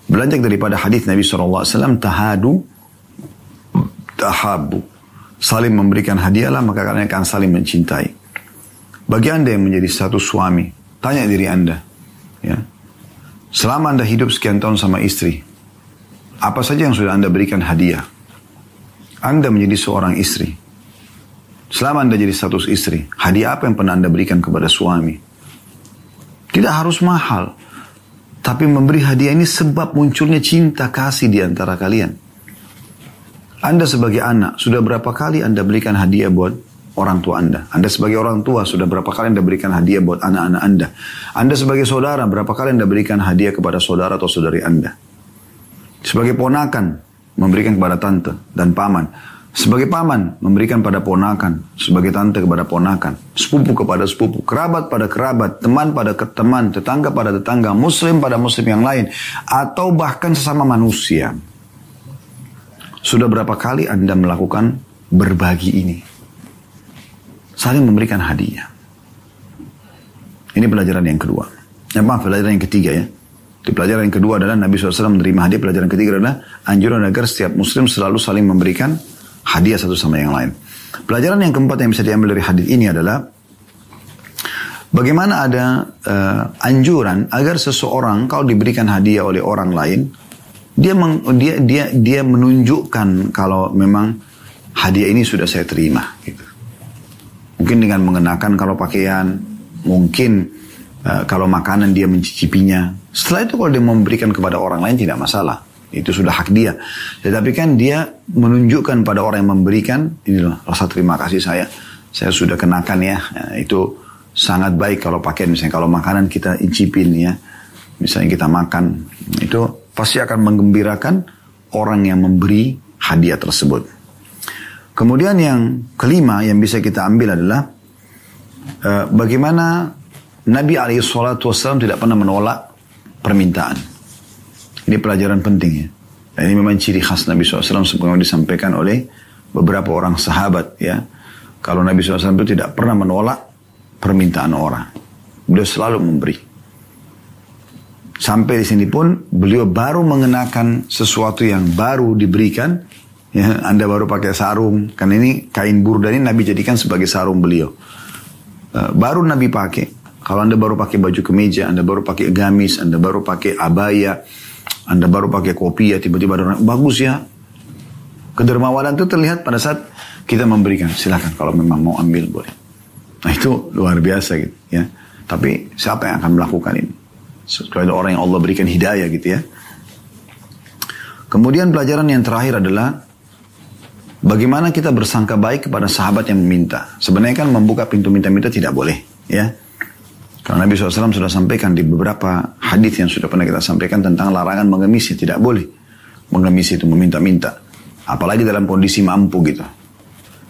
Beranjak daripada hadis Nabi shallallahu alaihi wasallam, tahadu, tahabu. Saling memberikan hadiahlah, maka kalian akan saling mencintai. Bagi Anda yang menjadi status suami, tanya diri Anda. Ya. Selama Anda hidup sekian tahun sama istri, apa saja yang sudah Anda berikan hadiah? Anda menjadi seorang istri. Selama Anda jadi status istri, hadiah apa yang pernah Anda berikan kepada suami? Tidak harus mahal. Tapi memberi hadiah ini sebab munculnya cinta kasih di antara kalian. Anda sebagai anak, sudah berapa kali Anda berikan hadiah buat orang tua Anda? Anda sebagai orang tua, sudah berapa kali Anda berikan hadiah buat anak-anak Anda? Anda sebagai saudara, berapa kali Anda berikan hadiah kepada saudara atau saudari Anda? Sebagai ponakan, memberikan kepada tante dan paman. Sebagai paman, memberikan pada ponakan. Sebagai tante kepada ponakan. Sepupu kepada sepupu. Kerabat pada kerabat. Teman pada teman. Tetangga pada tetangga. Muslim pada muslim yang lain. Atau bahkan sesama manusia. Sudah berapa kali Anda melakukan berbagi ini? Saling memberikan hadiah. Ini pelajaran yang kedua. Ya, maaf, pelajaran yang ketiga ya. Di pelajaran yang kedua adalah Nabi shallallahu alaihi wasallam menerima hadiah. Pelajaran ketiga adalah anjuran agar setiap muslim selalu saling memberikan hadiah satu sama yang lain. Pelajaran yang keempat yang bisa diambil dari hadis ini adalah bagaimana ada uh, anjuran agar seseorang kalau diberikan hadiah oleh orang lain, dia meng, dia dia dia menunjukkan kalau memang hadiah ini sudah saya terima. Gitu. Mungkin dengan mengenakan kalau pakaian, mungkin uh, kalau makanan dia mencicipinya. Setelah itu kalau dia memberikan kepada orang lain tidak masalah. Itu sudah hak dia. Tetapi kan dia menunjukkan pada orang yang memberikan, inilah rasa terima kasih saya. Saya sudah kenakan ya. Ya itu sangat baik kalau pakaian, misalnya kalau makanan kita icipin ya. Misalnya kita makan, itu pasti akan menggembirakan orang yang memberi hadiah tersebut. Kemudian yang kelima yang bisa kita ambil adalah uh, bagaimana Nabi alaihissalam tidak pernah menolak permintaan. Ini pelajaran penting ya. Dan ini memang ciri khas Nabi shallallahu alaihi wasallam sebagaimana disampaikan oleh beberapa orang sahabat ya. Kalau Nabi shallallahu alaihi wasallam itu tidak pernah menolak permintaan orang. Beliau selalu memberi. Sampai di sini pun beliau baru mengenakan sesuatu yang baru diberikan. Ya, Anda baru pakai sarung. Karena ini kain burda ini Nabi jadikan sebagai sarung beliau. Baru Nabi pakai. Kalau Anda baru pakai baju kemeja, Anda baru pakai gamis, Anda baru pakai abaya, Anda baru pakai kopi ya, tiba-tiba ada orang, bagus ya. Kedermawanan itu terlihat pada saat kita memberikan. Silakan kalau memang mau ambil boleh. Nah itu luar biasa gitu ya. Tapi siapa yang akan melakukan ini? Kalau ada orang yang Allah berikan hidayah gitu ya. Kemudian pelajaran yang terakhir adalah bagaimana kita bersangka baik kepada sahabat yang meminta. Sebenarnya kan membuka pintu minta-minta tidak boleh ya. Karena Nabi shallallahu alaihi wasallam sudah sampaikan di beberapa hadis yang sudah pernah kita sampaikan tentang larangan mengemis, tidak boleh mengemis itu meminta-minta, apalagi dalam kondisi mampu gitu.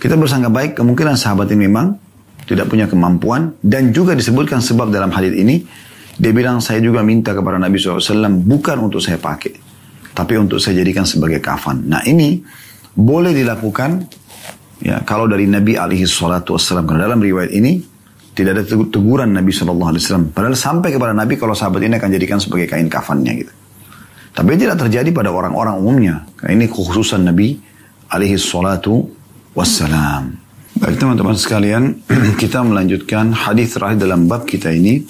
Kita bersangka baik kemungkinan sahabat ini memang tidak punya kemampuan dan juga disebutkan sebab dalam hadis ini dia bilang saya juga minta kepada Nabi shallallahu alaihi wasallam bukan untuk saya pakai, tapi untuk saya jadikan sebagai kafan. Nah ini boleh dilakukan ya kalau dari Nabi alaihissalatu wassalam karena dalam riwayat ini tidak ada teguran Nabi shallallahu alaihi wasallam. Padahal sampai kepada Nabi kalau sahabat ini akan jadikan sebagai kain kafannya gitu. Tapi tidak terjadi pada orang-orang umumnya. Karena ini kekhususan Nabi alaihissalatu wassalam. Baik teman-teman sekalian, kita melanjutkan hadis terakhir dalam bab kita ini.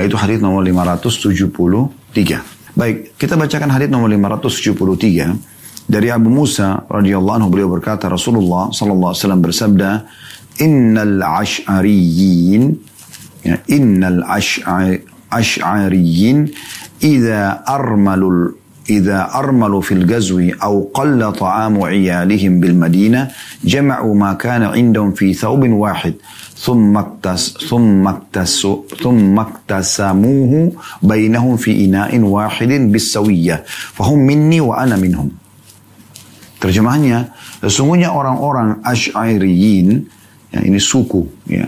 Yaitu hadis nomor lima ratus tujuh puluh tiga. Baik, kita bacakan hadis nomor lima ratus tujuh puluh tiga. Dari Abu Musa radhiyallahu anhu beliau berkata Rasulullah sallallahu alaihi wasallam bersabda Innal ash'ariyin ya, Innal ash'ariyin Iza armalul Iza armalu fil gazwi Au qalla ta'amu iyalihim bil madina Jama'u ma kana indahum fi thawbin wahid Thumma aktasamuhu Bainahum fi ina'in wahidin Bissawiyah Fahum minni wa ana minhum. Terjemahannya sesungguhnya orang-orang ash'ariyin ya, ini suku ya.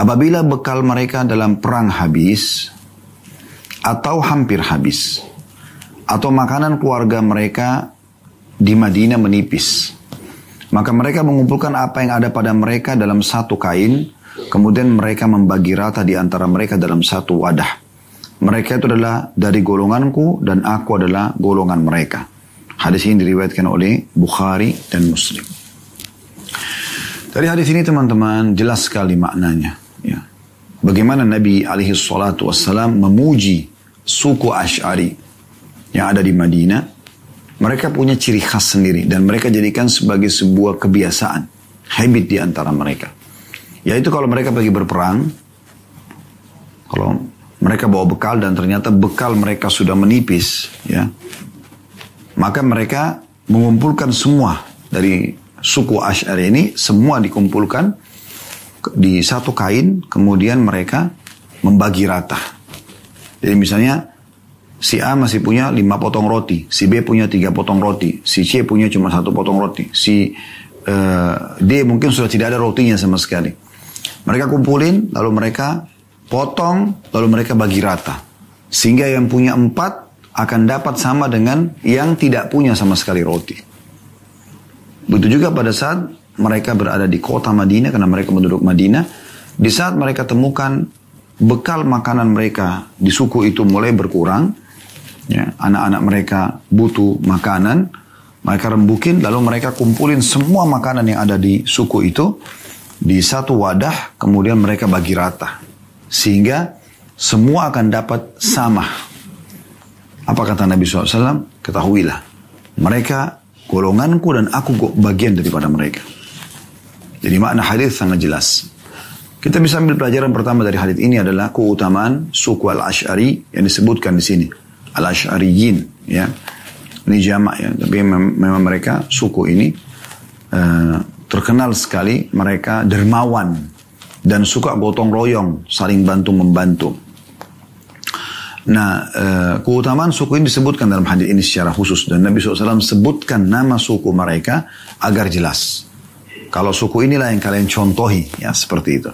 Apabila bekal mereka dalam perang habis atau hampir habis atau makanan keluarga mereka di Madinah menipis, maka mereka mengumpulkan apa yang ada pada mereka dalam satu kain, kemudian mereka membagi rata di antara mereka dalam satu wadah. Mereka itu adalah dari golonganku dan aku adalah golongan mereka. Hadis ini diriwayatkan oleh Bukhari dan Muslim. Dari hadis ini teman-teman jelas sekali maknanya. Ya. Bagaimana Nabi alaihi salatu wassalam memuji suku Ash'ari yang ada di Madinah. Mereka punya ciri khas sendiri dan mereka jadikan sebagai sebuah kebiasaan. Habit di antara mereka. Yaitu kalau mereka pergi berperang. Kalau mereka bawa bekal dan ternyata bekal mereka sudah menipis. Ya, maka mereka mengumpulkan semua dari suku Ash'ari ini, semua dikumpulkan di satu kain, kemudian mereka membagi rata. Jadi misalnya, si A masih punya lima potong roti, si B punya tiga potong roti, si C punya cuma satu potong roti, si uh, D mungkin sudah tidak ada rotinya sama sekali. Mereka kumpulin, lalu mereka potong, lalu mereka bagi rata. Sehingga yang punya empat akan dapat sama dengan yang tidak punya sama sekali roti. Begitu juga pada saat mereka berada di kota Madinah, karena mereka penduduk Madinah, di saat mereka temukan bekal makanan mereka di suku itu mulai berkurang, ya, anak-anak mereka butuh makanan, mereka rembukin, lalu mereka kumpulin semua makanan yang ada di suku itu, di satu wadah, kemudian mereka bagi rata. Sehingga semua akan dapat sama. Apa kata Nabi shallallahu alaihi wasallam? Ketahuilah, mereka golonganku dan aku bagian daripada mereka. Jadi makna hadis sangat jelas. Kita bisa ambil pelajaran pertama dari hadis ini adalah keutamaan suku Al-Ash'ari yang disebutkan di sini. Al-Asy'ariyin, ya. Ini jamak ya, tapi memang mereka suku ini uh, terkenal sekali mereka dermawan dan suka gotong royong, saling bantu membantu. Nah, uh, keutamaan suku ini disebutkan dalam hadis ini secara khusus, dan Nabi shallallahu alaihi wasallam sebutkan nama suku mereka agar jelas. Kalau suku inilah yang kalian contohi, ya seperti itu.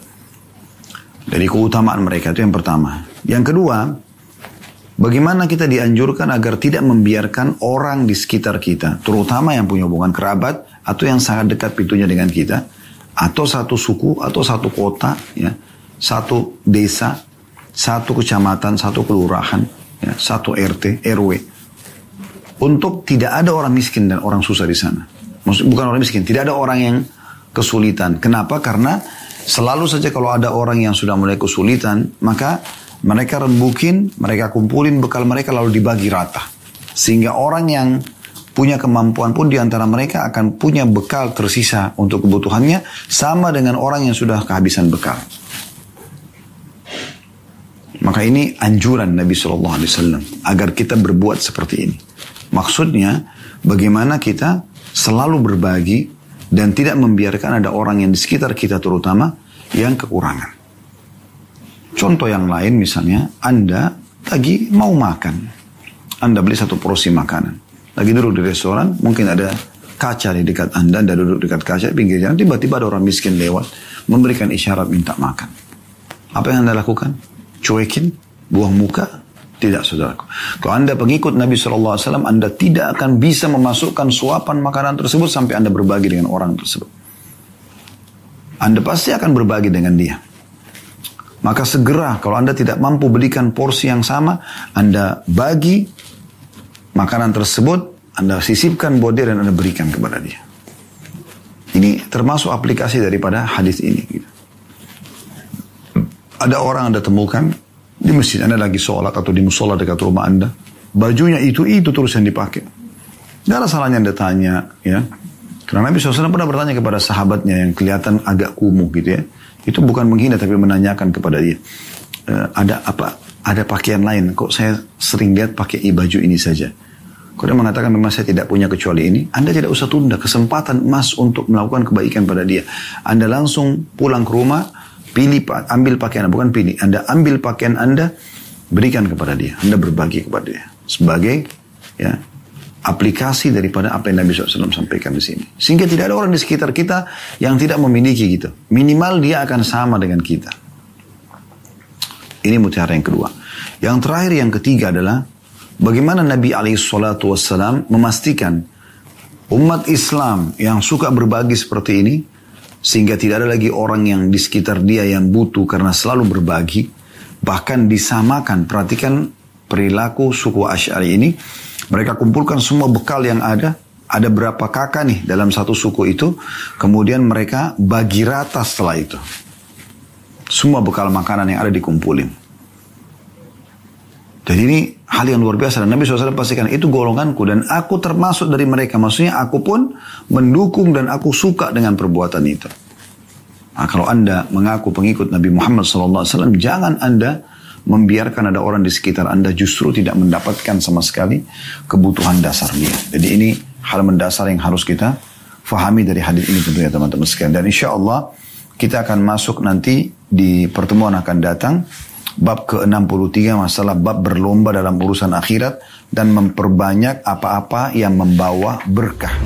Dari keutamaan mereka itu yang pertama. Yang kedua, bagaimana kita dianjurkan agar tidak membiarkan orang di sekitar kita, terutama yang punya hubungan kerabat atau yang sangat dekat pintunya dengan kita, atau satu suku, atau satu kota, ya, satu desa, satu kecamatan, satu kelurahan, ya, satu R T, R W, untuk tidak ada orang miskin dan orang susah di sana. Maksud, bukan orang miskin, tidak ada orang yang kesulitan. Kenapa? Karena selalu saja kalau ada orang yang sudah mulai kesulitan, maka mereka rembukin, mereka kumpulin bekal mereka lalu dibagi rata. Sehingga orang yang punya kemampuan pun di antara mereka akan punya bekal tersisa untuk kebutuhannya. Sama dengan orang yang sudah kehabisan bekal. Maka ini anjuran Nabi shallallahu alaihi wasallam agar kita berbuat seperti ini. Maksudnya bagaimana kita selalu berbagi dan tidak membiarkan ada orang yang di sekitar kita terutama yang kekurangan. Contoh yang lain misalnya, Anda lagi mau makan. Anda beli satu porsi makanan. Lagi duduk di restoran, mungkin ada kaca di dekat Anda, Anda duduk dekat kaca, pinggir jalan, tiba-tiba ada orang miskin lewat, memberikan isyarat minta makan. Apa yang Anda lakukan? Cuekin? Buang muka? Tidak, saudaraku. Kalau Anda pengikut Nabi shallallahu alaihi wasallam, Anda tidak akan bisa memasukkan suapan makanan tersebut sampai Anda berbagi dengan orang tersebut. Anda pasti akan berbagi dengan dia. Maka segera kalau Anda tidak mampu belikan porsi yang sama, Anda bagi makanan tersebut, Anda sisipkan buat dia dan Anda berikan kepada dia. Ini termasuk aplikasi daripada hadis ini. Ada orang Anda temukan di masjid, Anda lagi sholat atau di musola dekat rumah Anda, bajunya itu itu terus yang dipakai. Nggak ada salahnya Anda tanya, ya. Karena Nabi shallallahu alaihi wasallam pernah bertanya kepada sahabatnya yang kelihatan agak kumuh gitu ya. Itu bukan menghina tapi menanyakan kepada dia, e, ada apa, ada pakaian lain, kok saya sering lihat pakai baju ini saja. Kok dia mengatakan memang saya tidak punya kecuali ini. Anda tidak usah tunda kesempatan emas untuk melakukan kebaikan pada dia. Anda langsung pulang ke rumah, pilih, ambil pakaian, bukan pilih, Anda ambil pakaian Anda, berikan kepada dia, Anda berbagi kepada dia sebagai, ya, aplikasi daripada apa yang Nabi shallallahu alaihi wasallam sampaikan di sini. Sehingga tidak ada orang di sekitar kita yang tidak memiliki gitu. Minimal dia akan sama dengan kita. Ini mutiara yang kedua. Yang terakhir, yang ketiga adalah bagaimana Nabi shallallahu alaihi wasallam memastikan umat Islam yang suka berbagi seperti ini, sehingga tidak ada lagi orang yang di sekitar dia yang butuh karena selalu berbagi, bahkan disamakan. Perhatikan perilaku suku Asy'ari ini. Mereka kumpulkan semua bekal yang ada. Ada berapa kakak nih dalam satu suku itu. Kemudian mereka bagi rata setelah itu. Semua bekal makanan yang ada dikumpulin. Dan ini hal yang luar biasa. Dan Nabi shallallahu alaihi wasallam pastikan itu golonganku. Dan aku termasuk dari mereka. Maksudnya aku pun mendukung dan aku suka dengan perbuatan itu. Nah, kalau Anda mengaku pengikut Nabi Muhammad shallallahu alaihi wasallam, jangan Anda membiarkan ada orang di sekitar Anda justru tidak mendapatkan sama sekali kebutuhan dasar dia. Jadi ini hal mendasar yang harus kita fahami dari hadis ini tentunya, teman-teman sekalian. Dan insya Allah kita akan masuk nanti di pertemuan akan datang bab ke enam puluh tiga masalah bab berlomba dalam urusan akhirat dan memperbanyak apa-apa yang membawa berkah.